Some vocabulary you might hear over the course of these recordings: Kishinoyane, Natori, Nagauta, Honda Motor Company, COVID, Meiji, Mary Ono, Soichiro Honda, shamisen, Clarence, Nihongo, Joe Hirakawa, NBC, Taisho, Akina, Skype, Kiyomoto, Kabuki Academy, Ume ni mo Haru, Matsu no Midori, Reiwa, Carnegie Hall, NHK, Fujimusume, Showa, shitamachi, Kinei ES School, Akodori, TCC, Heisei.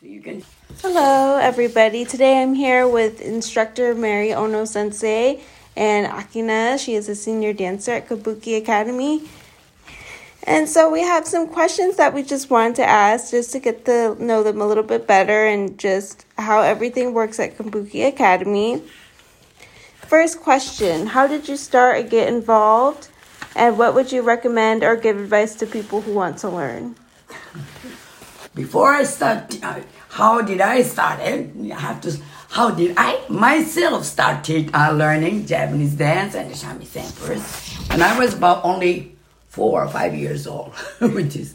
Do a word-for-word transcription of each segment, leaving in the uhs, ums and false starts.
So you can... Hello everybody. Today I'm here with instructor Mary Ono Sensei and Akina. She is a senior dancer at Kabuki Academy. And so we have some questions that we just wanted to ask just to get to know them a little bit better and just how everything works at Kabuki Academy. First question, how did you start and get involved? And what would you recommend or give advice to people who want to learn? Before I start, uh, how did I start it? You have to, how did I myself start uh, learning Japanese dance and shamisen first? When I was about only four or five years old, which is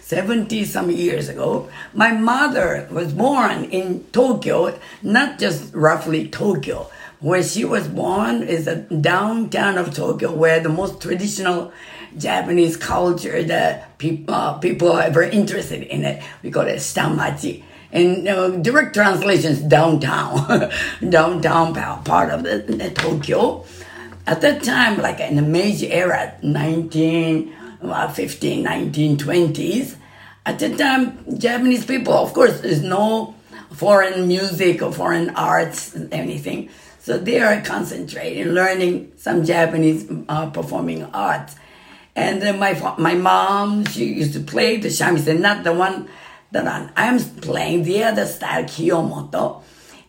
seventy-some years ago. My mother was born in Tokyo, not just roughly Tokyo. Where she was born is a downtown of Tokyo, where the most traditional Japanese culture that people uh, people are very interested in it. We call it shitamachi. And uh, direct translation is downtown, downtown part of the, the Tokyo. At that time, like in the Meiji era, nineteen fifteen, nineteen twenties, at that time, Japanese people, of course, there's no foreign music or foreign arts, anything. So they are concentrating, learning some Japanese uh, performing arts. And then my my mom, she used to play the shamisen, not the one that I'm playing, the other style, Kiyomoto.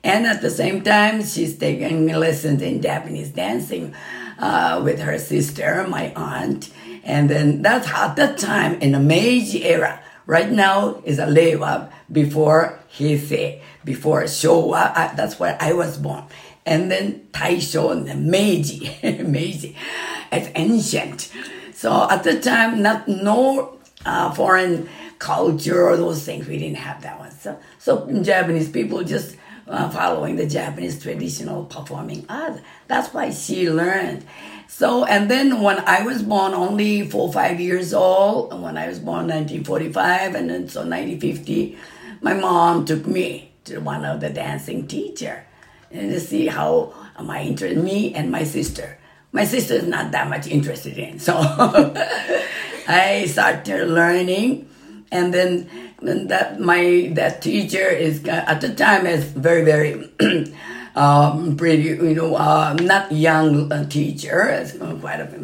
And at the same time, she's taking lessons in Japanese dancing uh, with her sister, my aunt. And then that's at that time in the Meiji era. Right now is a Reiwa, before Heisei, before Showa. I, that's where I was born. And then Taisho and then Meiji, Meiji. It's ancient. So at the time, not no uh, foreign culture or those things. We didn't have that one. So so Japanese people just Uh, following the Japanese traditional performing arts. That's why she learned. So, and then when I was born, only four or five years old, and when I was born nineteen forty-five, and then so nineteen fifty, my mom took me to one of the dancing teacher and to see how my interest, me and my sister. My sister is not that much interested in, so I started learning. And then that my that teacher is at the time is very very um, pretty you know uh, not young uh, teacher it's quite a bit,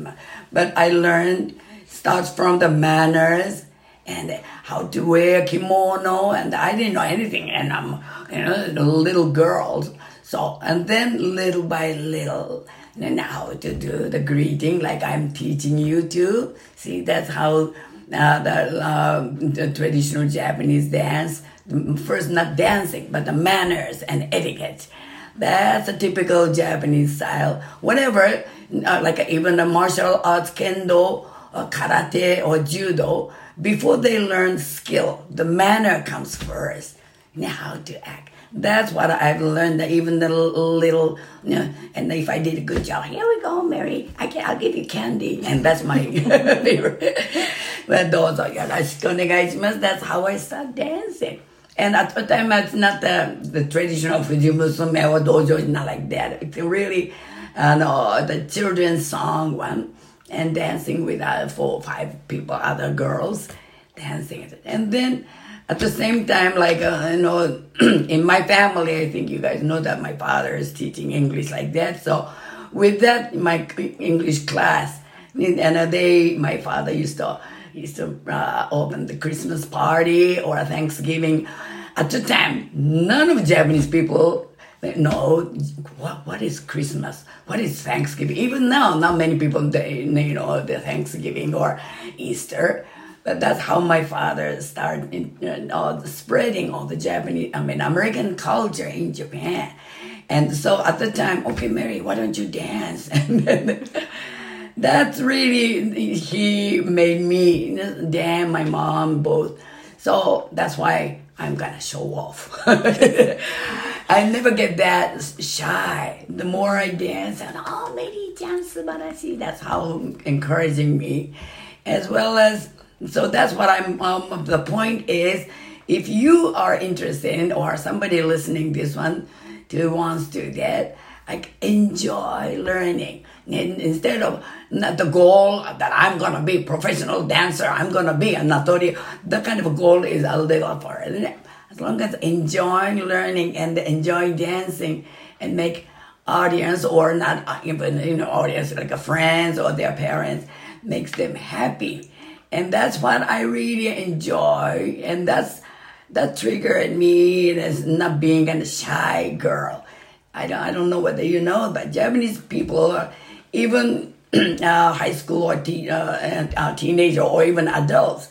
but I learned starts from the manners and how to wear kimono, and I didn't know anything, and I'm you know the little girls, so and then little by little. And how to do the greeting like I'm teaching you to. See, that's how uh, the, uh, the traditional Japanese dance, first not dancing, but the manners and etiquette. That's a typical Japanese style. Whatever, uh, like even the martial arts, kendo, or karate, or judo, before they learn skill, the manner comes first. Now, how to act. That's what I've learned, that even the little, you know, and if I did a good job, here we go, Mary, I can, I'll give you candy. And that's my favorite. But those are, that's how I start dancing. And at the time, it's not the, the traditional Fujimusume or dojo, it's not like that. It's really, uh, no, the children's song one, and dancing with uh, four or five people, other girls, dancing. And then, at the same time, like, uh, you know, in my family, I think you guys know that my father is teaching English like that. So with that, my English class, and a day my father used to used to uh, open the Christmas party or a Thanksgiving. At the time, none of Japanese people know what, what is Christmas, what is Thanksgiving. Even now, not many people, they, you know, the Thanksgiving or Easter. But that's how my father started in, you know, spreading all the Japanese, I mean, American culture in Japan. And so at the time, okay, Mary, why don't you dance? And then, that's really, he made me, damn, my mom, both. So that's why I'm gonna show off. I never get that shy. The more I dance, and oh, Mary, dance, subarashi. That's how encouraging me, as well as. So that's what I'm, um, the point is, if you are interested in, or somebody listening this one to wants to get, like, enjoy learning. And instead of not the goal that I'm going to be professional dancer, I'm going to be a Natori, that kind of goal is a little far. as long as enjoying learning and enjoy dancing and make audience or not even, you know, audience like a friends or their parents makes them happy. And that's what I really enjoy. And that's, that triggered me as not being a shy girl. I don't, I don't know whether you know, but Japanese people, even uh, high school or te- uh, and, uh, teenager or even adults,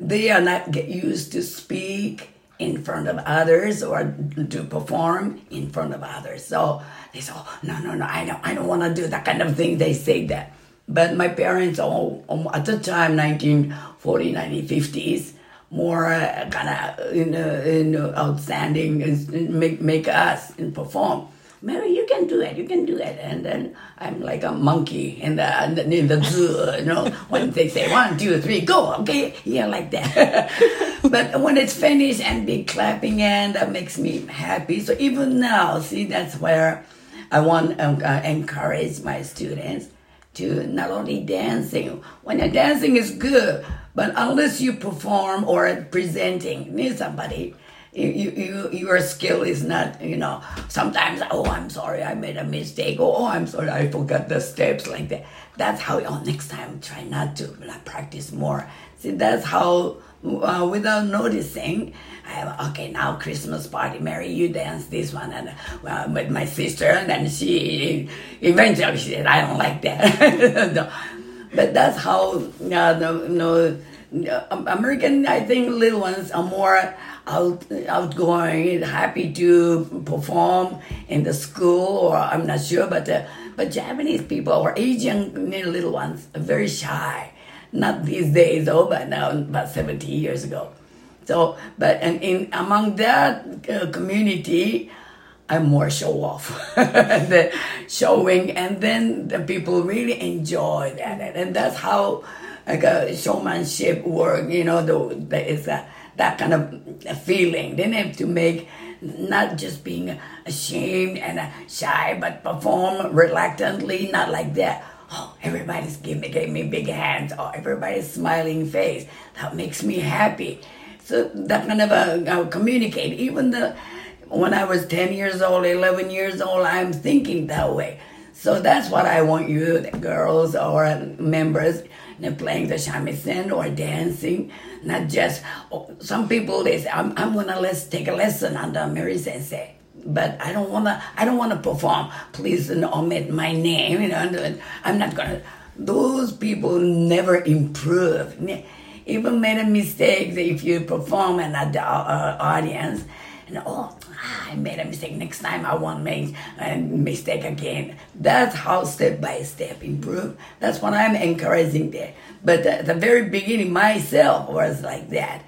they are not get used to speak in front of others or to perform in front of others. So they say, oh, no, no, no, I don't, I don't want to do that kind of thing. They say that. But my parents, oh, at the time, nineteen forties, nineteen fifties, more uh, kind of you know, you know, outstanding, and make make us and perform. Mary, you can do it, you can do it. And then I'm like a monkey in the, in the zoo, you know, when they say one, two, three, go, okay, yeah, like that. But when it's finished and be clapping, and that makes me happy. So even now, see, that's where I want to um, uh, encourage my students to not only dancing. When you're dancing is good, but unless you perform or presenting near somebody, You, you, your skill is not, you know, sometimes, oh, I'm sorry, I made a mistake, or oh, I'm sorry, I forgot the steps, like that. That's how, oh, next time, try not to practice more. See, that's how, uh, without noticing, I, okay, now Christmas party, Mary, you dance this one, and well, with my sister, and then she, eventually, she said, I don't like that. No. But that's how, uh, no, no, American, I think, little ones are more out, outgoing, happy to perform in the school, or I'm not sure, but uh, but Japanese people or Asian little ones are very shy. Not these days, oh, but now about seventy years ago. So, but and in among that uh, community, I'm more show off, the showing, and then the people really enjoy that, and that's how. Like a showmanship work, you know, the, the, it's a, that kind of feeling. They have to make, not just being ashamed and shy, but perform reluctantly, not like that. Oh, everybody's giving, giving me big hands, or oh, everybody's smiling face. That makes me happy. So that kind of a, a communicate. Even the when I was ten years old, eleven years old, I'm thinking that way. So that's what I want you, the girls or members, playing the shamisen or dancing, not just, oh, some people they say, I'm, I'm gonna let's take a lesson under Mary Sensei, but I don't wanna, I don't wanna perform, please omit my name, you know, I'm not gonna, those people never improve, even made a mistake if you perform in the uh, audience, and oh, I made a mistake, next time I won't make a mistake again. That's how step by step improve. That's what I'm encouraging there. But at the very beginning, myself was like that.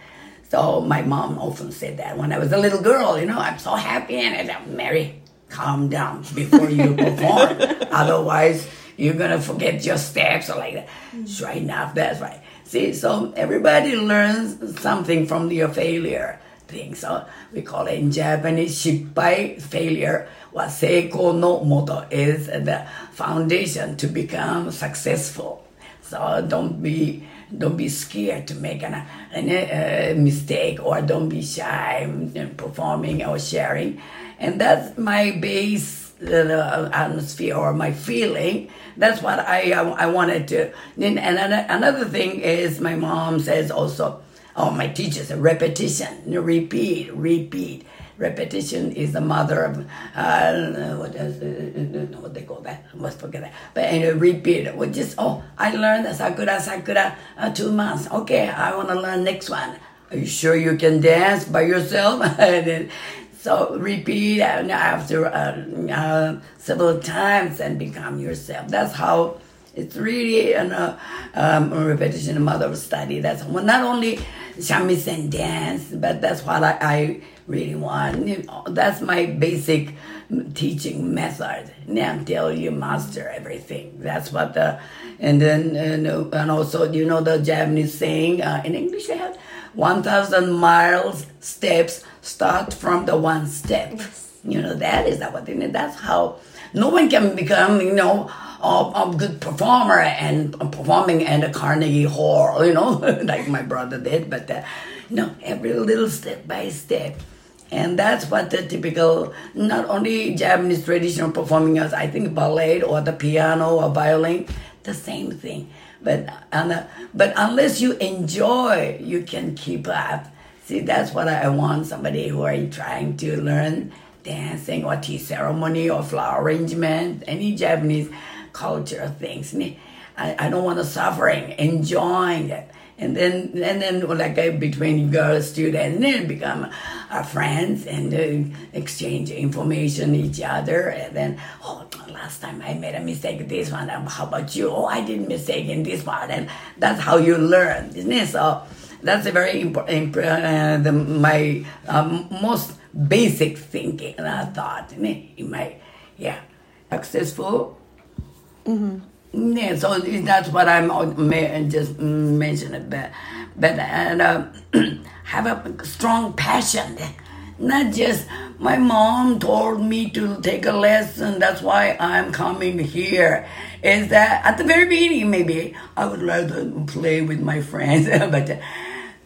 So my mom often said that when I was a little girl, you know, I'm so happy, and I'm Mary, calm down before you perform. Otherwise, you're going to forget your steps or like that. Sure enough, that's right. See, so everybody learns something from your failure. Thing. So we call it in Japanese shippai, failure, wa seiko no moto is the foundation to become successful. So don't be don't be scared to make an, an, a mistake, or don't be shy in performing or sharing. And that's my base uh, atmosphere or my feeling. That's what I I, I wanted to. And another, another thing is my mom says also. Oh, my teacher said, repetition, repeat, repeat. Repetition is the mother of, uh, I don't know what, else, uh, what they call that. I must forget that. But anyway, repeat. We just, oh, I learned Sakura, Sakura, uh, two months. Okay, I want to learn next one. Are you sure you can dance by yourself? So repeat after uh, uh, several times and become yourself. That's how. It's really an, uh, um, a repetition mother of study. That's well, not only shamisen dance, but that's what I, I really want. You know, that's my basic teaching method. Now, until you master everything. That's what the, and then, and, and also, you know, the Japanese saying, uh, in English they have one thousand miles steps start from the one step. Yes. You know, that is that what they need. That's how no one can become, you know, a, a good performer and performing at a Carnegie Hall, you know, like my brother did. But, uh, you know, every little step by step. And that's what the typical, not only Japanese traditional performing arts, I think ballet or the piano or violin, the same thing. But, uh, but unless you enjoy, you can keep up. See, that's what I want, somebody who are trying to learn dancing or tea ceremony or flower arrangement, any Japanese culture things. I, I don't want the suffering, enjoying it. And then, and then like uh, between girls, students, and then become uh, friends and uh, exchange information each other. And then, oh, last time I made a mistake, this one, um, how about you? Oh, I did a mistake in this part. And that's how you learn, isn't it? So that's a very important, imp- uh, the, my um, most basic thinking and uh, thought, isn't it? In my, yeah, successful. Mm-hmm. Yeah, so that's what I'm just mentioned. But, but and uh, have a strong passion. Not just my mom told me to take a lesson. That's why I'm coming here. Is that at the very beginning maybe I would rather play with my friends, but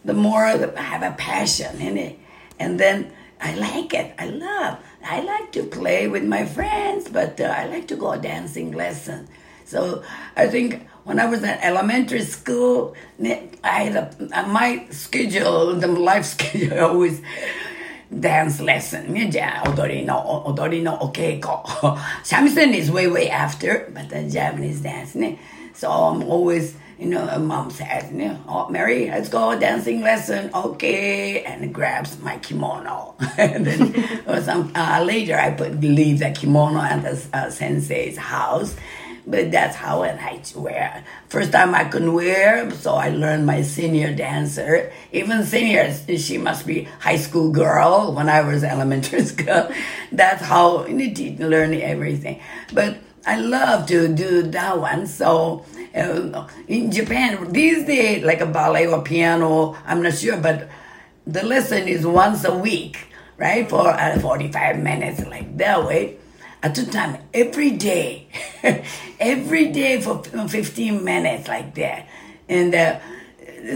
the more I have a passion in it, and then I like it. I love. I like to play with my friends, but uh, I like to go dancing lesson. So I think when I was in elementary school, I had a, my schedule, the life schedule, always dance lesson. Odori no, odori no okeiko. Shamisen is way, way after, but the Japanese dance. So I'm always, you know, mom says, oh, Mary, let's go dancing lesson, okay, and grabs my kimono. And then or some, uh, later I put leave the kimono at the uh, sensei's house. But that's how I wear. First time I couldn't wear, so I learned my senior dancer. Even seniors, she must be high school girl when I was elementary school. That's how you learn everything. But I love to do that one. So uh, in Japan, these days, like a ballet or piano, I'm not sure, but the lesson is once a week, right? For uh, forty-five minutes, like that way. At the time, every day, every day for fifteen minutes like that. And uh,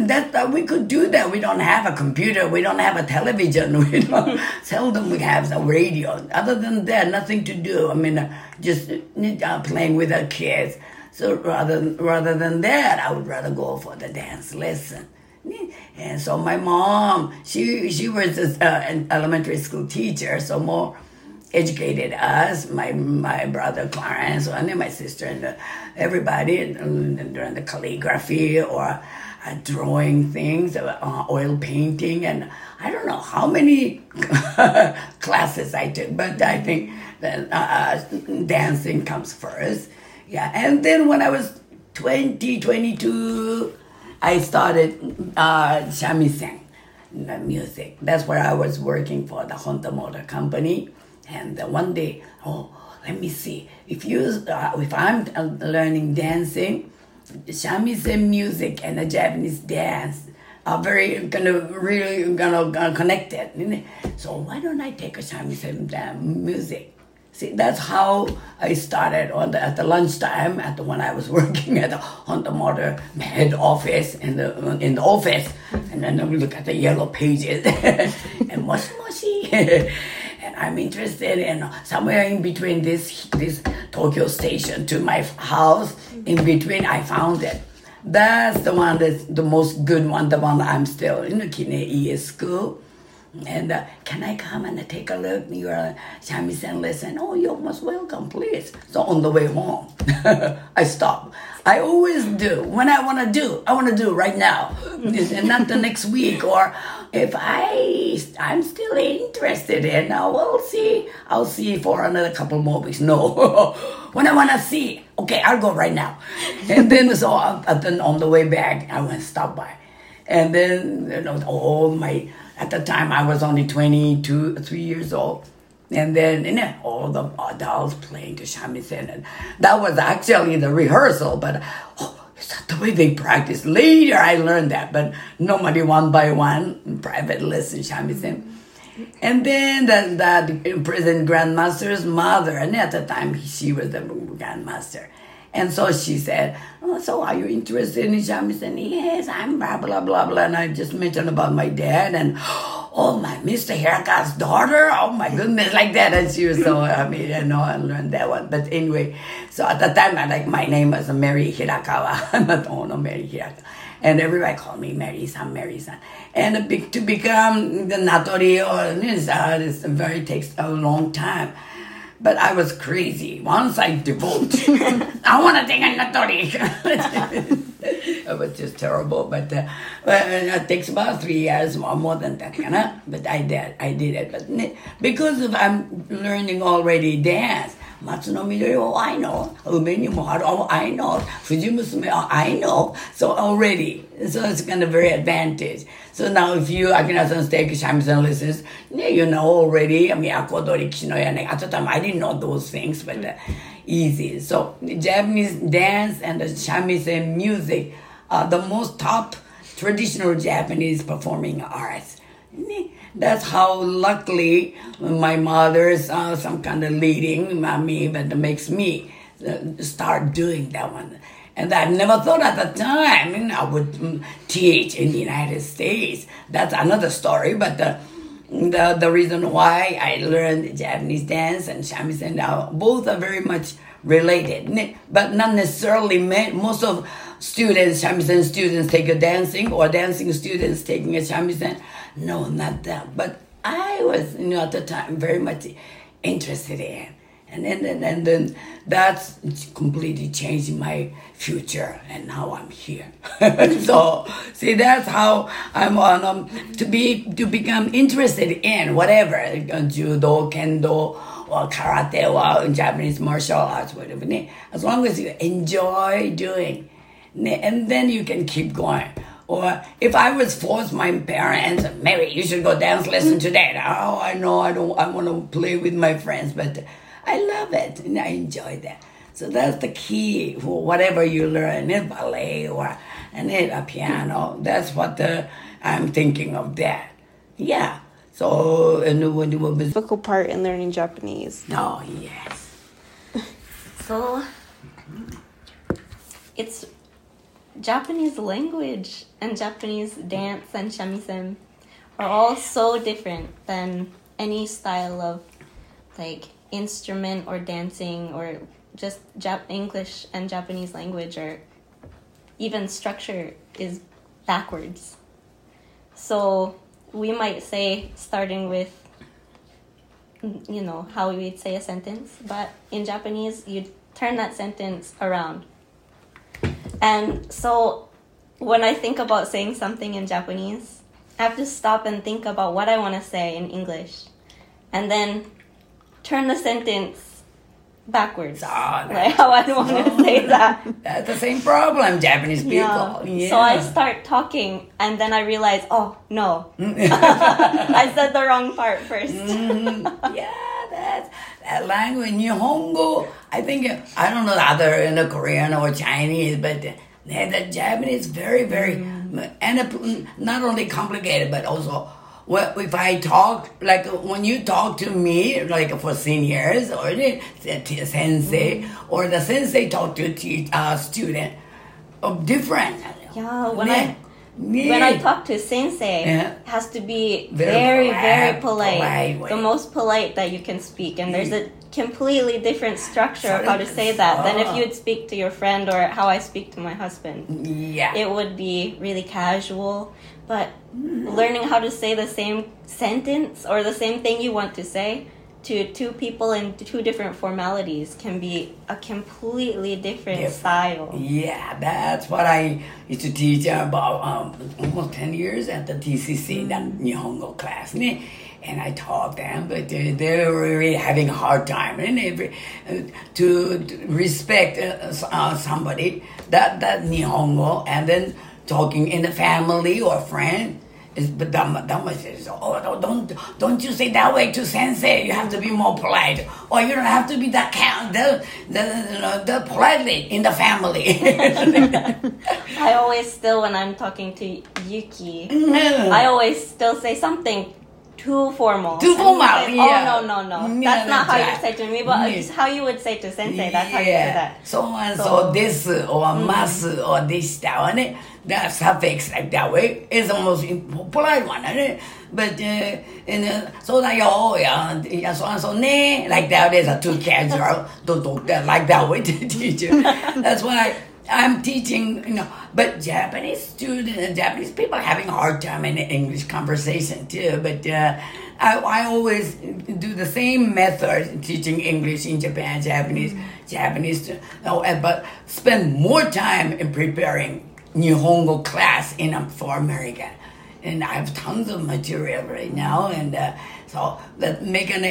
that, that we could do that. We don't have a computer. We don't have a television. We don't, seldom we have a radio. Other than that, nothing to do. I mean, uh, just uh, playing with our kids. So rather, rather than that, I would rather go for the dance lesson. And so my mom, she, she was uh, an elementary school teacher, so more... educated us, my my brother Clarence, and my sister, and everybody during the calligraphy or uh, drawing things, uh, oil painting, and I don't know how many classes I took, but I think that uh, dancing comes first. Yeah, and then when I was twenty, twenty-two, I started uh, shamisen, the music. That's where I was working for the Honda Motor Company. And one day, oh, let me see. If you, uh, if I'm learning dancing, shamisen music and the Japanese dance are very kind of really kind of connected. So why don't I take a shamisen music? See, that's how I started on the, at the lunchtime at the, when I was working at the Honda Motor head office in the in the office, and then I look at the yellow pages and moshi moshi. I'm interested in somewhere in between this this Tokyo station to my house. In between, I found it. That's the one that's the most good one, the one that I'm still in, you know, Kinei E S School. And uh, can I come and take a look? You are shamisen lesson. Oh, you're most welcome, please. So on the way home, I stop. I always do. When I want to do, I want to do right now. And not the next week. Or if I, I'm still interested in, I will see. I'll see for another couple more weeks. No. When I want to see, okay, I'll go right now. And then so I, then on the way back, I went stop by. And then, you know, all my... At the time, I was only twenty-two, three years old. And then, you know, all the adults playing the shamisen. And that was actually the rehearsal, but oh, is that the way they practice? Later, I learned that, but nobody one by one, private lesson shamisen. And then the, the present grandmaster's mother, and at the time, she was the grandmaster. And so she said, oh, so are you interested in shamisen? Yes, I'm blah, blah, blah, blah. And I just mentioned about my dad and, oh, my Mister Hirakawa's daughter. Oh, my goodness, like that. And she was so, I mean, I know I learned that one. But anyway, so at the time, I like my name was Mary Hirakawa, not Ono Mary Hirakawa. And everybody called me Mary-san, Mary-san. And big, to become the Natori or Ninsa, it's very takes a long time. But I was crazy. Once I devote, I want to take a Natori. It was just terrible. But uh, well, it takes about three years or more than that, you know? But I did, I did it. But because of, I'm learning already dance. Matsu no Midori, oh, I know. Ume ni mo Haru, oh, I know. Fujimusume, oh, I know. So already, so it's kind of very advantage. So now if you, Akina-san, take shamisen lessons, yeah, you know already. I mean, akodori, Kishinoyane. At the time, I didn't know those things, but uh, easy. So Japanese dance and the shamisen music are the most top traditional Japanese performing arts. That's how luckily my mother's uh, some kind of leading mommy, but it makes me uh, start doing that one. And I never thought at the time, you know, I would um, teach in the United States. That's another story, but the, the, the reason why I learned Japanese dance and shamisen, uh, both are very much related, but not necessarily meant. Most of students, shamisen students take a dancing or dancing students taking a shamisen. No, not that. But I was, you know, at the time very much interested in, and then and, and then that's completely changed my future, and now I'm here. So see, that's how I'm on um, to be to become interested in whatever uh, judo, kendo, or karate, or Japanese martial arts, whatever. As long as you enjoy doing, and then you can keep going. Or if I was forced, my parents, Mary, you should go dance lesson today. Oh, I know, I don't, I want to play with my friends, but I love it and I enjoy that. So that's the key for whatever you learn in ballet or in a piano. That's what the, I'm thinking of that. Yeah. So and when you were vocal part in learning Japanese. Oh yes. So it's Japanese language and Japanese dance and shamisen are all so different than any style of like instrument or dancing or just Jap- English and Japanese language, or even structure is backwards. So we might say starting with, you know, how we'd say a sentence, but in Japanese you'd turn that sentence around. And so when I think about saying something in Japanese, I have to stop and think about what I want to say in English and then turn the sentence backwards, oh, like how I want to oh, say that. That's the same problem, Japanese people. Yeah. Yeah. So I start talking and then I realize, oh, no, I said the wrong part first. Mm-hmm. Yeah, that's... That language, Nihongo, I think, I don't know the other, you know, Korean or Chinese, but the, the Japanese is very, very, mm. and not only complicated, but also, well, if I talk, like when you talk to me, like for seniors or the, the sensei, mm. or the sensei talk to teach uh, student, of different. Yeah, when ne- I... Me. When I talk to sensei, yeah. It has to be very, very polite, very polite, polite the most polite that you can speak. And there's a completely different structure so of how to say that than if you'd speak to your friend or how I speak to my husband. Yeah. It would be really casual, but mm. learning how to say the same sentence or the same thing you want to say to two people in two different formalities can be a completely different, different. style. Yeah, that's what I used to teach about um, almost ten years at the T C C, that Nihongo class. And I taught them, but they, they were really having a hard time. And every, uh, to, to respect uh, uh, somebody, that, that Nihongo, and then talking in the family or friend, It's, but that, that much is, oh, don't don't you say that way to sensei. You have to be more polite, or you don't have to be that count, the the the politely in the family. I always still when I'm talking to Yuki, mm-hmm. I always still say something too formal. Too formal, said, yeah. Oh, no, no, no. Yeah, that's not how you say to me, but it's how you would say to sensei. That's how you say that. So and so, this, or masu, mm. or deshita, or ne, the suffix like that way is the most polite one, ne? But, uh, and, uh, so that, yo, yeah, yeah, so and so, ne, like that, is a too casual to talk that, like that way to teach you. That's why I'm teaching, you know, but Japanese students, Japanese people are having a hard time in English conversation too, but uh, I, I always do the same method teaching English in Japan, Japanese, mm-hmm. Japanese, you know, but spend more time in preparing Nihongo class in um, for America. And I have tons of material right now, and uh, so let's make an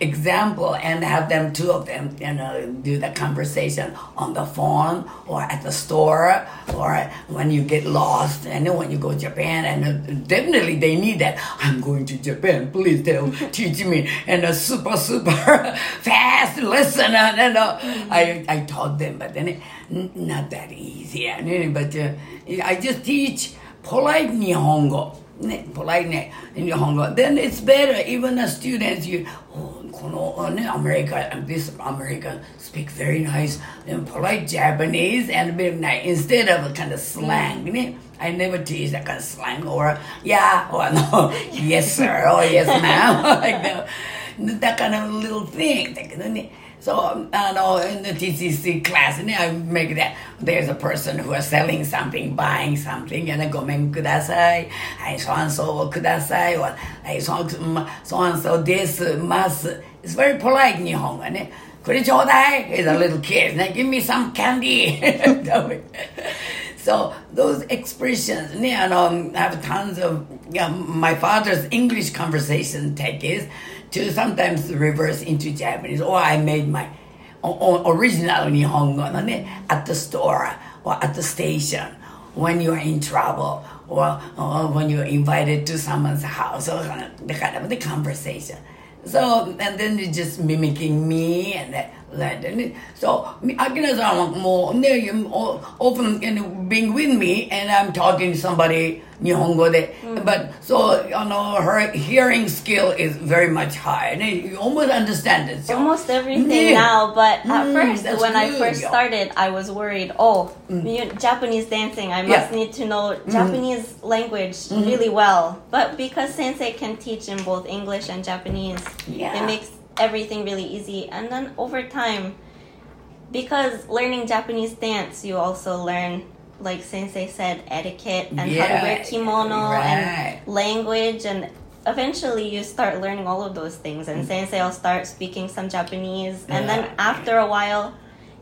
example and have them, two of them, you know, do the conversation on the phone or at the store or when you get lost and when you go to Japan. And definitely they need that. I'm going to Japan, please tell, teach me. And a super, super fast lesson. And uh, I, I taught them, but then it, not that easy. But uh, I just teach polite Nihongo, polite Nihongo. Then it's better. Even the students, you, oh, kono America, this American speak very nice and polite Japanese and very nice instead of a kind of slang. I never teach that kind of slang or yeah or no, yes sir or yes ma'am, like that, that kind of little thing. So, I don't know, in the T C C class, and I make that there's a person who is selling something, buying something, and I go, men kudasai, I so and so kudasai, or I so and so this, must. It's very polite, Nihongo, and kure chodai is a little kid, and give me some candy. So, those expressions, and I have tons of, you know, my father's English conversation tech is, to sometimes reverse into Japanese, or I made my own original Nihongo at the store or at the station when you're in trouble or, or when you're invited to someone's house or the kind of the conversation. So, and then you're just mimicking me and that. that. So, Akina-san more often, you know, being with me and I'm talking to somebody Nihongo de. Mm. But so, you know, her hearing skill is very much high. And you almost understand it. So. Almost everything yeah. now, but at mm, first, when good. I first started, I was worried, oh, mm. Japanese dancing, I must yeah. need to know Japanese mm. language mm. really well. But because sensei can teach in both English and Japanese, yeah. it makes everything really easy. And then over time, because learning Japanese dance, you also learn, like sensei said, etiquette and yeah, how to wear kimono right. and language, and eventually you start learning all of those things, and mm-hmm. sensei will start speaking some Japanese yeah. and then after a while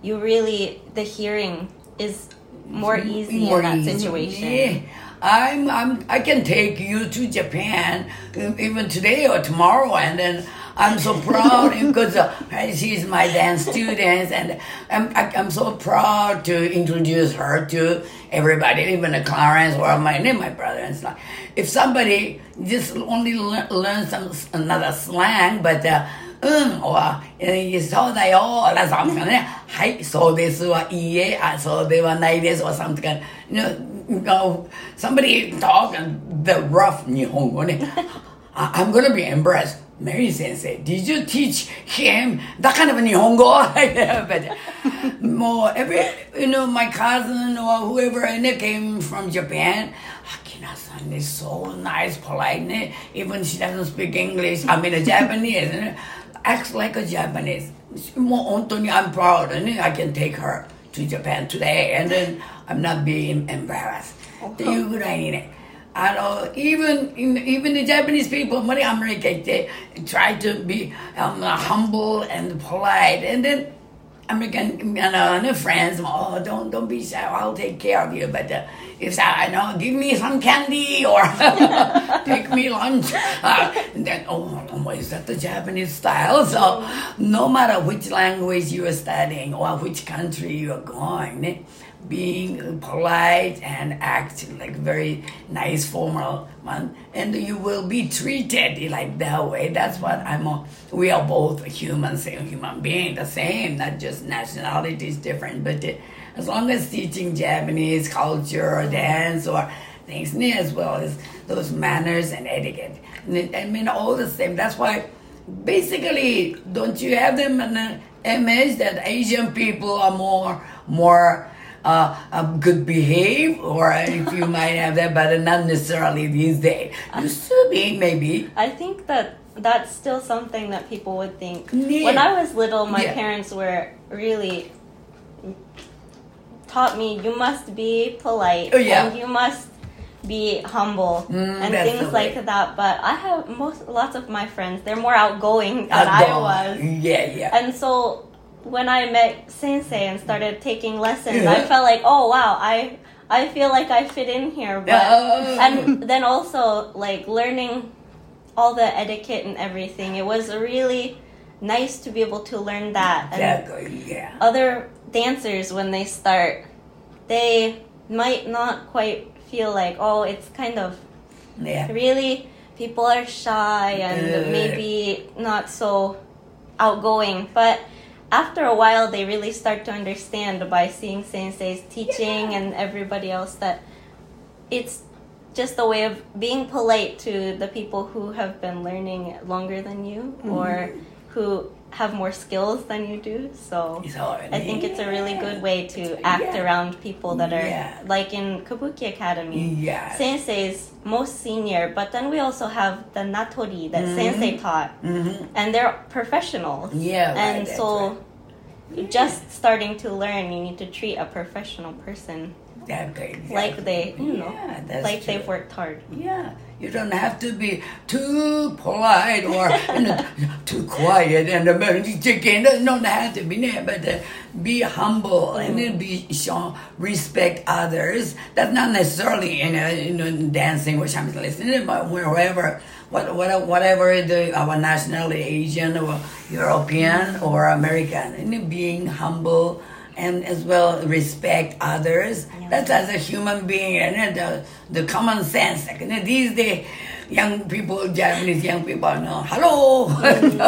you really, the hearing is more easy more in that easy. situation. Yeah. I'm, I'm, I can take you to Japan even today or tomorrow, and then I'm so proud because uh, she's my dance student, and I'm, I, I'm so proud to introduce her to everybody, even the Clarence or my my brother and stuff. If somebody just only le- learns some another slang, but uh, um or you saw that or something, hi, so this was ie, so they were not this or something. You know, you know, somebody talk the rough Nihongo. I'm gonna be embarrassed. Mary sensei, did you teach him that kind of Nihongo? But more every, you know, my cousin or whoever and they came from Japan. Akina-san is so nice, polite. Even she doesn't speak English. I mean, a Japanese acts like a Japanese. I'm proud, and I can take her to Japan today, and then I'm not being embarrassed. I know, even in, even the Japanese people, many Americans, they try to be um, humble and polite, and then American, you know, friends, oh, don't don't be shy, I'll take care of you. But uh, if I know, give me some candy or take me lunch, uh, then oh, oh, is that the Japanese style? So no matter which language you are studying or which country you are going, eh, being polite and acting like very nice formal one, and you will be treated like that way. That's what I'm a, we are both humans, same human being, the same, not just nationality is different, but uh, as long as teaching Japanese culture or dance or things, as well as those manners and etiquette, I mean, all the same. That's why, basically, don't you have them in an image that Asian people are more, more uh, uh, good behave, or if you might have that, but not necessarily these days. Used to be, maybe. I think that that's still something that people would think. Yeah. When I was little, my yeah. parents were really taught me, you must be polite, oh, yeah. and you must be humble, mm, and things like that. But I have most lots of my friends, they're more outgoing than outgoing. I was. Yeah, yeah. And so when I met Sensei and started taking lessons, yeah. I felt like, oh wow, I I feel like I fit in here. But, oh. And then also like learning all the etiquette and everything, it was really nice to be able to learn that. Exactly, and yeah. other dancers, when they start, they might not quite feel like, oh, it's kind of yeah. really, people are shy and uh, maybe not so outgoing. But after a while, they really start to understand by seeing Sensei's teaching yeah. and everybody else that it's just a way of being polite to the people who have been learning longer than you, mm-hmm. or who have more skills than you do. So I think it's a really good way to act yeah. around people that are yeah. like in Kabuki Academy. Yes. Sensei is most senior, but then we also have the Natori that mm-hmm. Sensei taught, mm-hmm. and they're professionals. Yeah, and right, so right. yeah. just starting to learn, you need to treat a professional person that great, exactly. like they, you know, yeah, like true. They've worked hard. Yeah. You don't have to be too polite or you know, too quiet and chicken. You don't have to be there, but uh, be humble mm. and be show respect others. That's not necessarily in you know, you know, dancing or something listening, but wherever, what, what, whatever the, our nationality, Asian or European or American, and you know, being humble. And as well, respect others. Yeah. That's as a human being, and you know, the the common sense. Like, you know, these days, young people, Japanese young people, know hello, you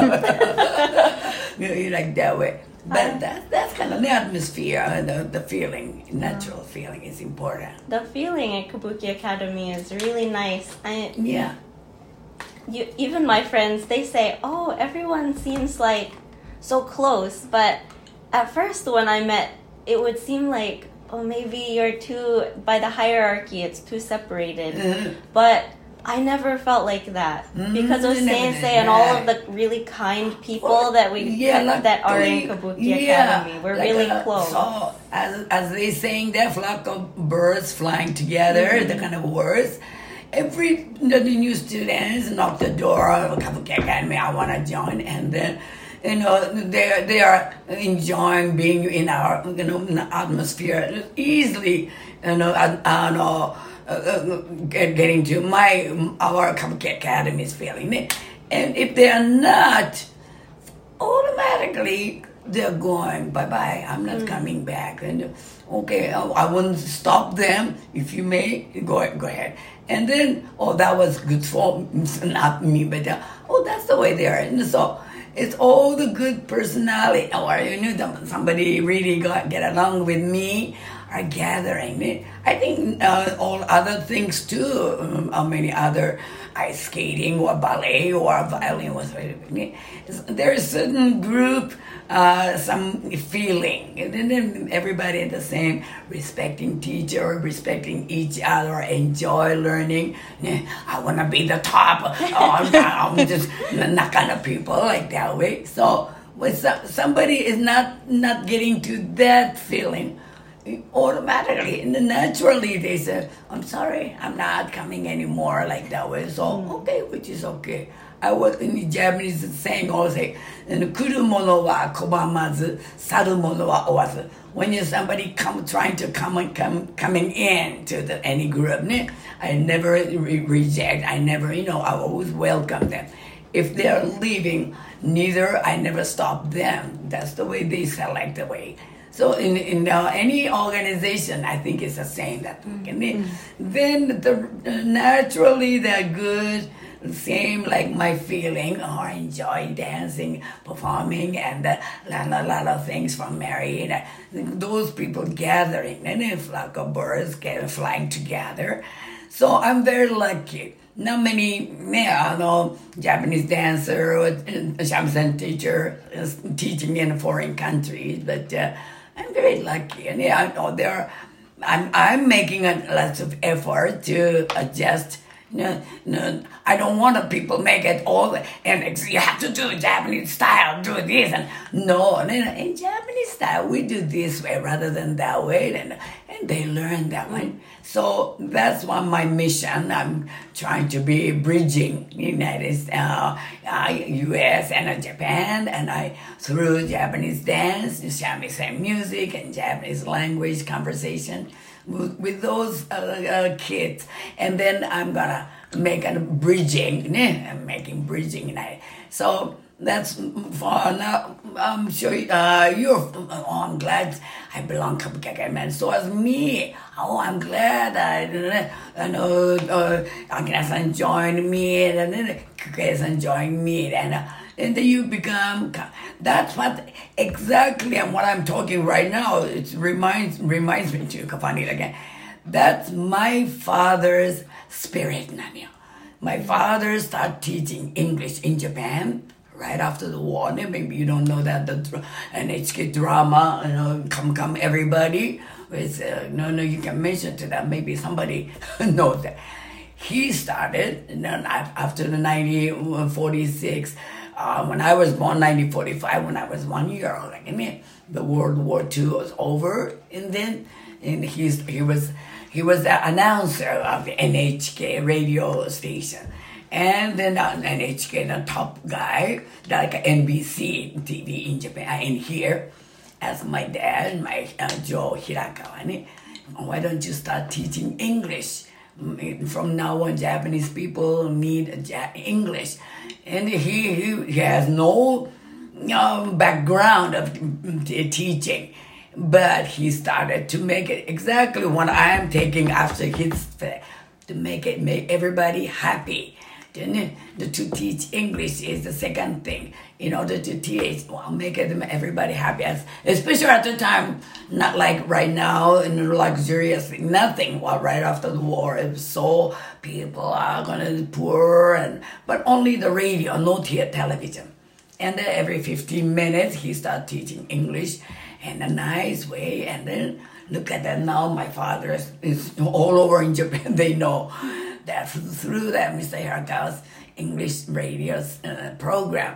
know, you like that way. But uh, that that's kind of the atmosphere, the the feeling, natural yeah. feeling is important. The feeling at Kabuki Academy is really nice. I yeah. You even my friends, they say, oh, everyone seems like so close, but. At first, when I met, it would seem like, oh, maybe you're too, by the hierarchy, it's too separated. Mm-hmm. But I never felt like that. Mm-hmm. Because of Sensei and all of the really kind people well, that we yeah, like, that are in Kabuki yeah, Academy. We're like really a, close. So, as, as they saying, that flock of birds flying together, mm-hmm. the kind of words. Every the new students knock the door, Kabuki Academy, I want to join, and then... You know, they they are enjoying being in our you know atmosphere easily. You know, I, I know uh, get, get into my our Kabuki Academy's feeling it, and if they are not, automatically they're going bye bye. I'm not mm. coming back. And okay, I, I wouldn't stop them if you may go go ahead. And then oh, that was good for not me, but uh, oh, that's the way they are. And so. It's all the good personality, or you know, somebody really got get along with me, are gathering. I think uh, all other things too, um, or many other ice skating or ballet or violin or something. There is a certain group, uh, some feeling, and then everybody in the same, respecting teacher, respecting each other, enjoy learning. I want to be the top, I'm just not kind of people like that way. So when somebody is not, not getting to that feeling, automatically and naturally they said, I'm sorry, I'm not coming anymore like that way. So, okay, which is okay. I was in the Japanese saying also, kurumono wa kobamazu, sarumono wa owazu. When you somebody come trying to come and come coming in to the any group, I never re- reject, I never, you know, I always welcome them. If they're leaving, neither I never stop them. That's the way they select the way. So in in uh, any organization, I think it's the same. That mm-hmm. then the, uh, naturally they're good. Same like my feeling. Oh, I enjoy dancing, performing, and a uh, lot, lot of things from Mary. And, uh, those people gathering, and a flock of birds flying together. So I'm very lucky. not many, yeah, no Japanese dancer or shamisen teacher teaching in a foreign country, but uh, I'm very lucky, and yeah, I know there. I'm I'm making a lots of effort to adjust. No, no, I don't want the people make it all the, and you have to do Japanese style, do this, and no, no, no, in Japanese style we do this way rather than that way, and and they learn that way. So that's one my mission. I'm trying to be bridging United uh, U S and Japan, and I through Japanese dance, shamisen music, and Japanese language conversation. With those uh, uh, kids, and then I'm gonna make a bridging, né? I'm making bridging night. So that's for now. I'm sure uh, you're. Oh, I'm glad I belong to Kabuki Academy. So as me, oh, I'm glad I, I know uh, Akina-san joined me, and then Kuke-san joined me, and. Uh, And then you become, that's what exactly what I'm talking right now. It reminds reminds me to Kafani again. That's my father's spirit. My father started teaching English in Japan right after the war. Maybe you don't know that, the N H K drama, you know, Come Come Everybody. It's, uh, no, no, you can mention to that. Maybe somebody knows that. He started, and then after the nineteen forty-six, Uh, when I was born, nineteen forty-five, when I was one year old, like, I mean, the World War Two was over, and then, and he's he was he was the announcer of the N H K radio station, and then on N H K, the top guy, like N B C T V in Japan, in here, as my dad, my uh, Joe Hirakawa, why don't you start teaching English? From now on, Japanese people need English, and he he, he has no um, background of t- teaching, but he started to make it exactly what I am taking after his to make it make everybody happy. Then to teach English is the second thing. In order to teach, well, make it everybody happy. Especially at the time, not like right now, and luxurious, nothing. Well, right after the war, it was so people are gonna be poor, and but only the radio, not here television. And then every fifteen minutes, he started teaching English in a nice way. And then look at that now, my father is, is all over in Japan, they know. That through that Mister Hirakawa's English radio uh, program,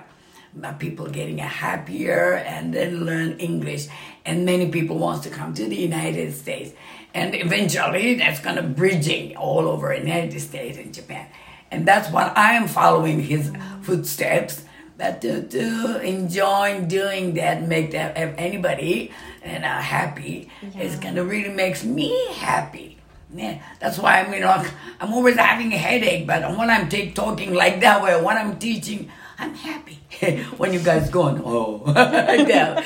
uh, people getting happier and then learn English, and many people wants to come to the United States, and eventually that's gonna bridging all over United States and Japan, and that's what I am following his footsteps. But to, to enjoy doing that, make that anybody and uh, happy, yeah. It's gonna really makes me happy. Yeah, that's why I'm, you know, I'm always having a headache, but when I'm take, talking like that way, when I'm teaching, I'm happy. When you guys gone, oh, yeah.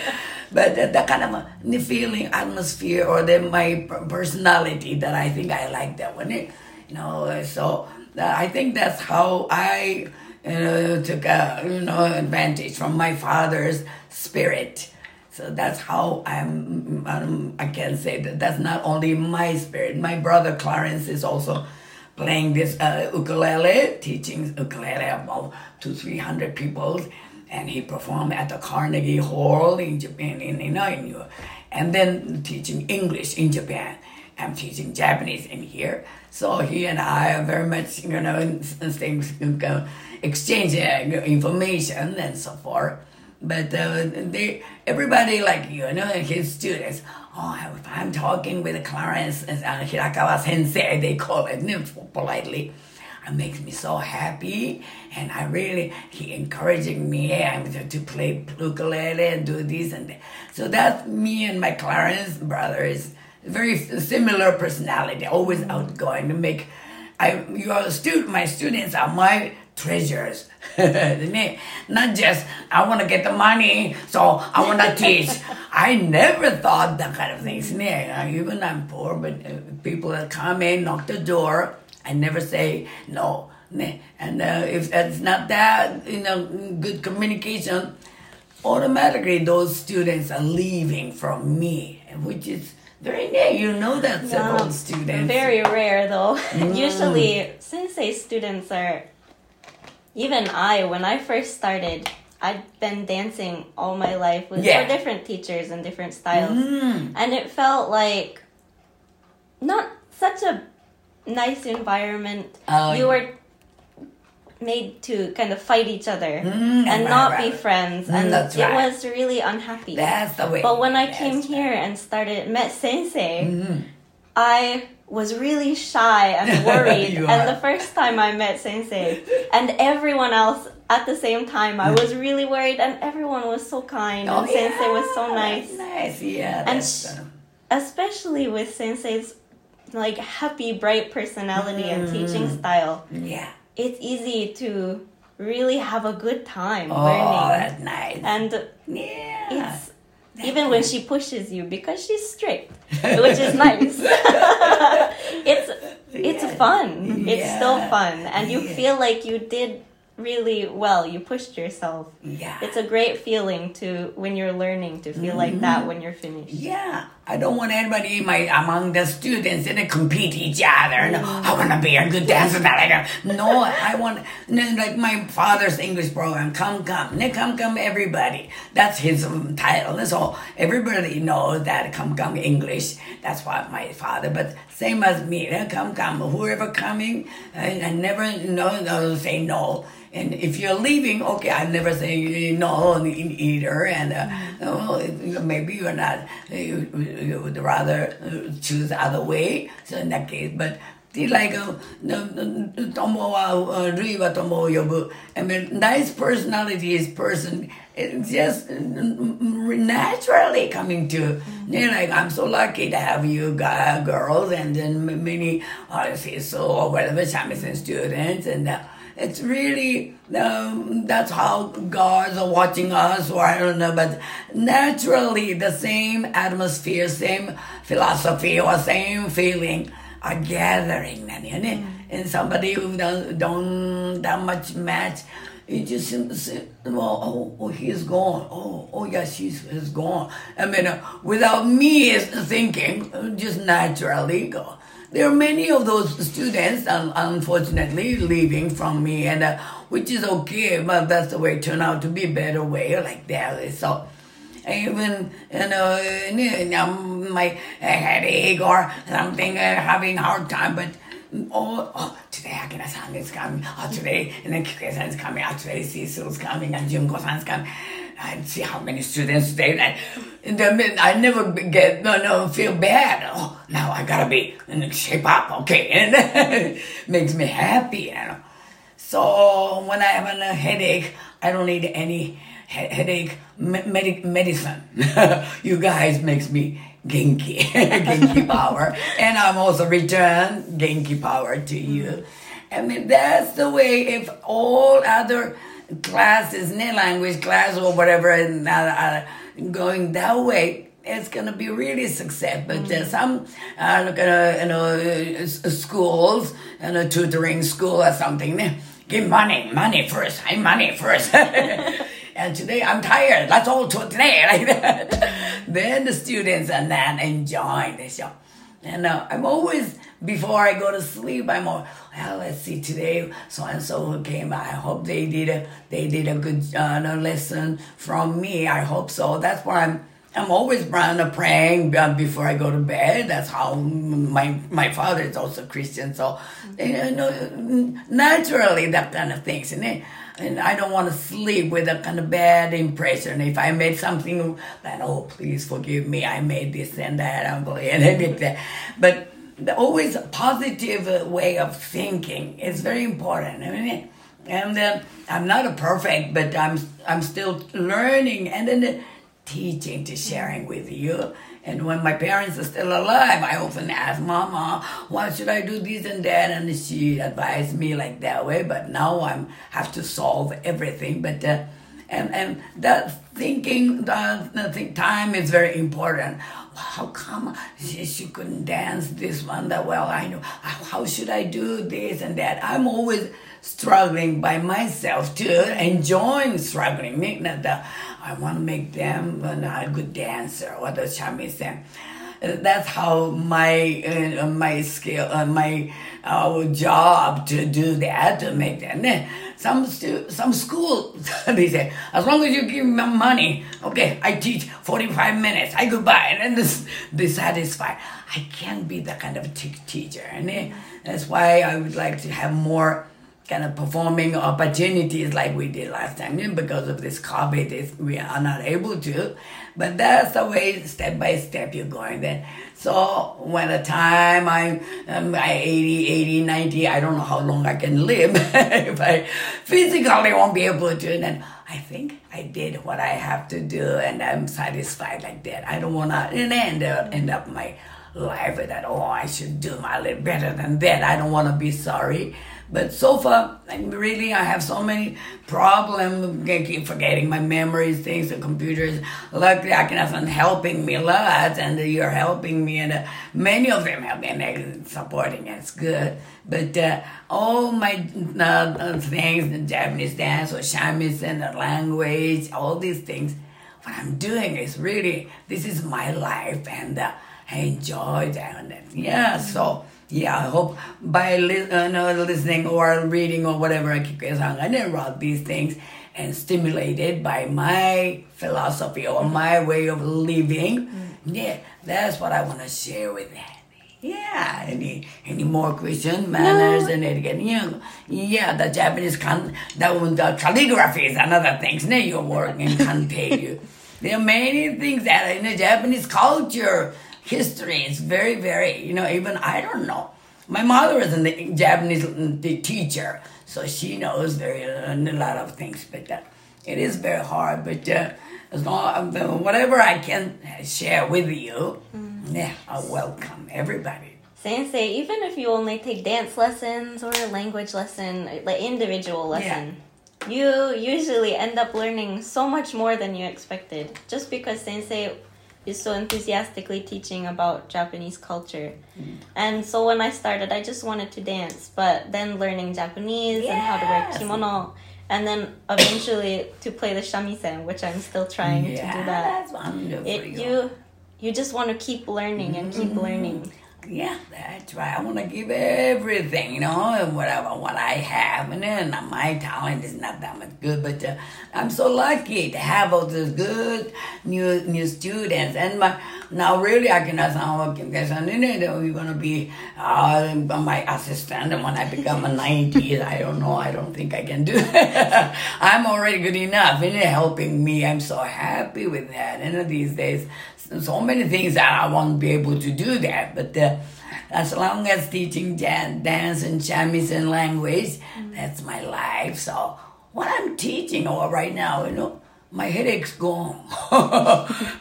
But uh, that kind of uh, the feeling, atmosphere, or the, my personality that I think I like that one. You know, so uh, I think that's how I uh, took uh, you know advantage from my father's spirit. So that's how I'm, um, I can say that that's not only my spirit. My brother Clarence is also playing this uh, ukulele, teaching ukulele about two, three hundred people. And he performed at the Carnegie Hall in Japan, in, in, in and then teaching English in Japan. I'm teaching Japanese in here. So he and I are very much, you know, exchange information and so forth. But uh, they, everybody like you, you know, his students. Oh, if I'm talking with Clarence uh, Hirakawa Sensei, they call it politely. It makes me so happy, and I really he encouraging me I'm to, to play ukulele and do this and that. So that's me and my Clarence brother is very similar personality, always outgoing to make. I your student, my students are my. Treasures. Not just, I want to get the money, so I want to teach. I never thought that kind of things. Even I'm poor, but people that come in, knock the door, I never say no. And uh, if it's not that, you know, good communication, automatically those students are leaving from me, which is Very rare, you know that's yeah. among students. Very rare though. Mm. Usually, sensei students are, even I, when I first started, I'd been dancing all my life with yeah. four different teachers and different styles. Mm. And it felt like not such a nice environment. Oh, you yeah. were made to kind of fight each other mm, and right, not right. be friends. Mm, and that's it right. was really unhappy. That's the way. But when I that's came right. here and started, met sensei, mm-hmm. I was really shy and worried. And the first time I met sensei and everyone else at the same time, I was really worried and everyone was so kind oh, and yeah, sensei was so nice. That's nice, yeah. And sh- uh... especially with sensei's like happy, bright personality mm. and teaching style. Yeah. It's easy to really have a good time oh, learning. Oh, that's nice. And yeah. it's that's even nice. When she pushes you, because she's strict, which is nice. it's it's yeah. fun. It's yeah. still fun. And you yeah. feel like you did really well. You pushed yourself. Yeah. It's a great feeling to when you're learning to feel mm-hmm. like that when you're finished. Yeah. I don't want anybody my among the students to compete each other. No, I want to be a good dancer. No, I want like my father's English program. Come, come, come, come, everybody. That's his title. So everybody knows that come, come English. That's what my father. But same as me. Come, come. Whoever coming, I, I never know. No, say no. And if you're leaving, okay, I never say no either. And uh, oh, maybe you're not, you, you would rather choose other way. So in that case, but like, uh, I mean, nice personality is person, it's just naturally coming to, mm-hmm. you know, like, I'm so lucky to have you guys, girls, and then many, I say so, or whatever, shamisen students, and uh, it's really, um, that's how God's watching us, or I don't know, but naturally the same atmosphere, same philosophy, or same feeling are gathering. Mm. And somebody who don't, don't that much match, it just seems, well, oh, oh, he's gone. Oh, oh, yeah, she's he's gone. I mean, uh, without me thinking, just naturally go. There are many of those students, um, unfortunately, leaving from me, and uh, which is okay, but that's the way it turned out to be a better way, like that. So, even, you know, my headache or something, uh, having a hard time, but oh, oh today Akina-san is coming, oh, today and then Kikuya-san is coming, oh, today Cecil's coming, and Junko-san is coming. I see how many students today. And I, I never get no no feel bad. Oh, now I gotta be and shape up, okay, and makes me happy. You know? So when I have a headache, I don't need any he- headache med- medicine. You guys makes me genki, genki power, and I'm also return genki power to you. I mean that's the way. If all other classes, language class or whatever, and uh, uh, going that way, it's gonna be really success. But mm-hmm. uh, some uh, look at you know schools and you know, a tutoring school or something. Give money, money first. I money first. And today I'm tired. That's all to today. Like that. Then the students are not enjoying the show. And uh, I'm always, before I go to sleep, I'm all, well, let's see today, so-and-so came, I hope they did a, they did a good uh, lesson from me, I hope so. That's why I'm I'm always praying before I go to bed. That's how my my father is also Christian, so you know, naturally that kind of things. And then, and I don't want to sleep with a kind of bad impression. If I made something, then, oh, please forgive me, I made this and that, uncle, and I did that. But the always positive way of thinking is very important. I mean, and uh, I'm not a perfect, but I'm I'm still learning and then uh, teaching to sharing with you. And when my parents are still alive, I often ask Mama, why should I do this and that? And she advised me like that way. But now I have to solve everything. But uh, and and that thinking, uh, think time is very important. How come she, she couldn't dance this one that well? I know. How should I do this and that? I'm always struggling by myself too, enjoying struggling. Make that I want to make them a good dancer or the shamisen. That's how my uh, my skill, uh, my our job to do that, to make that. And some stu- some school, they say, as long as you give me money, okay, I teach forty-five minutes, I go by, and then this, they satisfy. I can't be that kind of t- teacher. And that's why I would like to have more kind of performing opportunities like we did last time. And because of this COVID, we are not able to. But that's the way, step by step, you're going there. So when the time I'm, I'm eighty, ninety, I don't know how long I can live. If I physically won't be able to, then I think I did what I have to do and I'm satisfied like that. I don't want to end, end up my life with that, oh, I should do my little better than that. I don't want to be sorry. But so far, I'm really, I have so many problems. I keep forgetting my memories, things, the computers. Luckily, I can have someone helping me a lot, and you're helping me, and uh, many of them have been supporting us. Good. But uh, all my uh, things, the Japanese dance or shamisen, the language, all these things, what I'm doing is really, this is my life, and uh, I enjoy that. Yeah, so... Yeah, I hope by li- uh, no, listening or reading or whatever, I keep learning about these things and stimulated by my philosophy or my way of living. Mm-hmm. Yeah, that's what I want to share with that. Yeah, any any more questions? Manners no. And etiquette. Yeah, yeah, the Japanese, can- that one, the calligraphy is another thing. Now you're working, can't pay you. There are many things that are in the Japanese culture. History is very, very, you know, even I don't know. My mother is a Japanese teacher, so she knows very a lot of things, but uh, it is very hard. But uh, as long as, uh, whatever I can share with you, mm. yeah, I welcome everybody. Sensei, even if you only take dance lessons or a language lesson, like individual lesson, yeah. You usually end up learning so much more than you expected, just because Sensei is so enthusiastically teaching about Japanese culture. Mm. And so when I started, I just wanted to dance, but then learning Japanese yes. and how to wear kimono, and then eventually to play the shamisen, which I'm still trying yeah, to do that. That's wonderful. It, you, you just want to keep learning and keep mm. learning. Yeah, that's right. I want to give everything, you know, and whatever, what I have. And then my talent is not that much good, but uh, I'm so lucky to have all these good new new students. And my, now really I cannot sound working because I know you're going to be uh, my assistant. And when I become a nineties, I don't know, I don't think I can do that. I'm already good enough and helping me. I'm so happy with that. And these days, so many things that I won't be able to do that, but uh, as long as teaching jan- dance and shamisen language, mm-hmm. that's my life. So what I'm teaching or right now, you know, my headache's gone.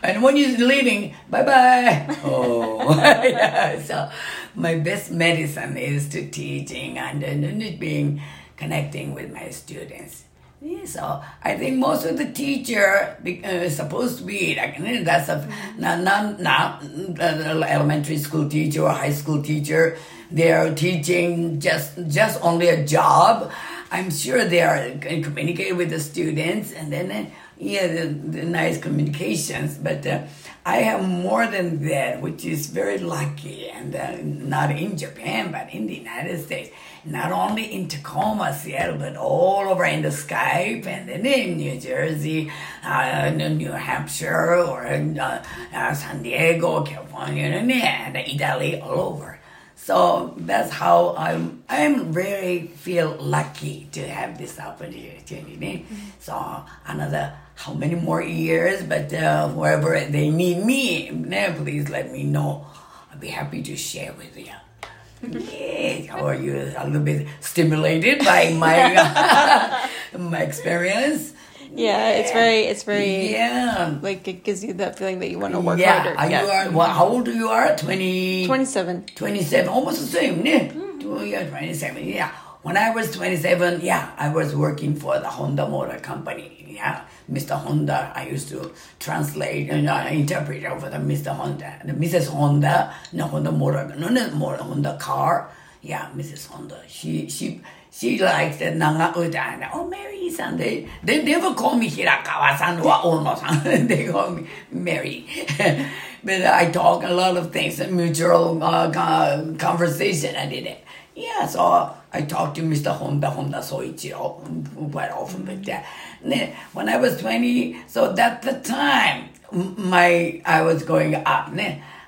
And when you're leaving, bye-bye. Oh, yeah. So my best medicine is to teaching and, and being connecting with my students. Yeah, so I think most of the teacher be, uh, is supposed to be like that's a not not, not uh, elementary school teacher or high school teacher. They are teaching just just only a job. I'm sure they are communicating with the students and then uh, yeah the, the nice communications. But uh, I have more than that, which is very lucky, and uh, not in Japan but in the United States. Not only in Tacoma, Seattle, but all over in the Skype, and then in New Jersey, uh, New Hampshire, or uh, uh, San Diego, California, and Italy, all over. So that's how I'm. I'm really feel lucky to have this opportunity. So another how many more years? But uh, wherever they need me, please let me know. I'll be happy to share with you. Yes, how are you? A little bit stimulated by my uh, my experience. Yeah, yeah, it's very, it's very. Yeah, like it gives you that feeling that you want to work yeah. harder. Are yeah, you are. Well, how old are you? Are twenty. Twenty-seven. Twenty-seven, almost the same. Yeah, mm-hmm. yeah, twenty-seven. Yeah, when I was twenty-seven, yeah, I was working for the Honda Motor Company. Yeah, Mister Honda. I used to translate, you know, interpret over the Mister Honda, the Missus Honda, no Honda Motor, no, no Honda car. Yeah, Missus Honda. She she she liked Nagauta and, oh, Mary-san. They, they never call me Hirakawa-san or Ono-san. They call me Mary. But I talk a lot of things, mutual uh, conversation, I did it. Yeah, so I talked to Mister Honda, Honda Soichiro, quite often like that. When I was twenty, so that's the time my I was going up.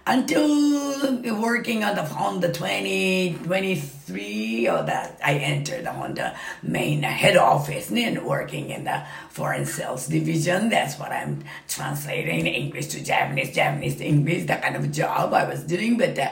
Until working on the Honda twenty, twenty-three, or that I entered the Honda main head office and working in the foreign sales division. That's what I'm translating English to Japanese, Japanese to English, that kind of job I was doing. But uh,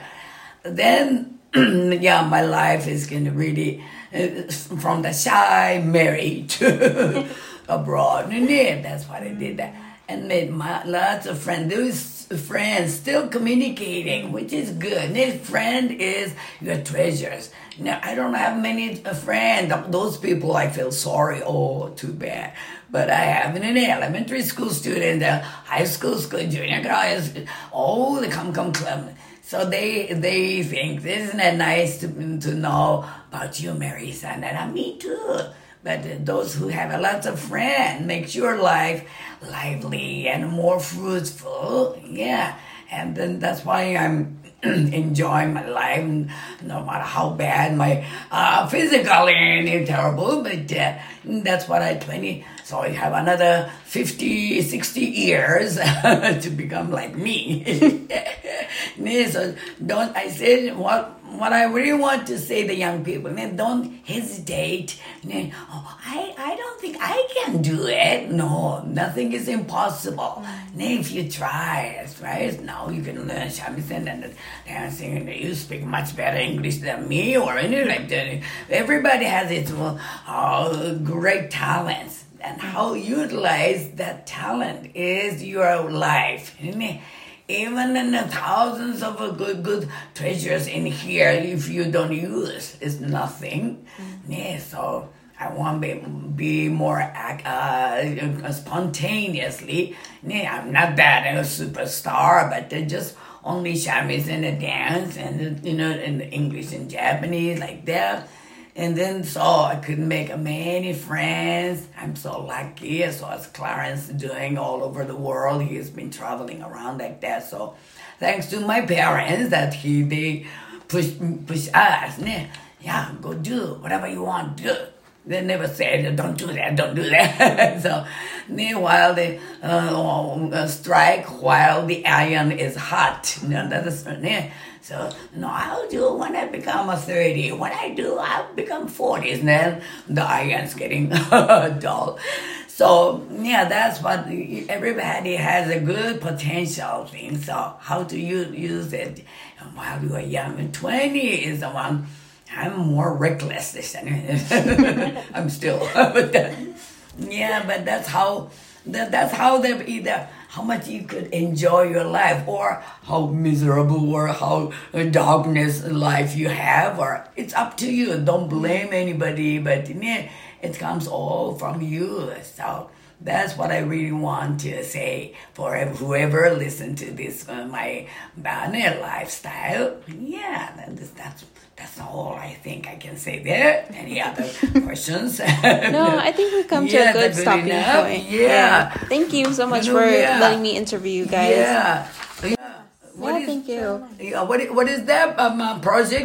then, yeah, my life is going to really, uh, from the shy Mary to abroad. And yeah, that's what I did. Uh, and made my, lots of friends. Those friends still communicating, which is good. This friend is your treasures. Now, I don't have many friends. Those people I feel sorry, oh, too bad. But I have an elementary school student, a high school school, junior class, oh, they come, come, come. So they they think, isn't it nice to, to know about you, Mary-san, and uh, me too. But those who have lots of friends makes your life lively and more fruitful. Yeah, and then that's why I'm enjoying my life, no matter how bad my uh, physically and terrible. But uh, that's what I twenty. So I have another fifty, sixty years to become like me. So don't I said what. What I really want to say to young people, man, don't hesitate. Man, oh, I, I don't think I can do it. No, nothing is impossible. Man, if you try, right? Now you can learn shamisen and dancing, and you speak much better English than me or anything like that. Everybody has its uh, great talents, and how you utilize that talent is your life. Even in the thousands of good, good treasures in here, if you don't use, it's nothing. Mm-hmm. Yeah, so I want to be, be more uh, spontaneously. Yeah, I'm not that a superstar, but just only shamisen and dance and, you know, in English and Japanese like that. And then so I could make many friends. I'm so lucky. So as Clarence doing all over the world, he's been traveling around like that. So thanks to my parents that he they push push us. Yeah, go do whatever you want to do. They never said, don't do that, don't do that. So meanwhile, they uh, strike while the iron is hot. So, no, I'll do when I become a thirty. When I do, I'll become forty. And then the iron's getting dull. So, yeah, that's what everybody has a good potential thing. So how to use, use it and while you are young. twenty is the one. I'm more reckless this time. I'm still. But that, yeah, but that's how that, that's how they either how much you could enjoy your life or how miserable or how darkness life you have, or it's up to you. Don't blame anybody, but yeah, it comes all from you. So that's what I really want to say for whoever listen to this uh, my banner lifestyle. Yeah, that's that's That's all I think I can say there. Any other questions? No, I think we've come yeah, to a good stopping enough. point. Yeah. yeah. Thank you so much no, for yeah. letting me interview you guys. Yeah. yeah. What yeah is, thank you. Yeah, what, what is that um, project?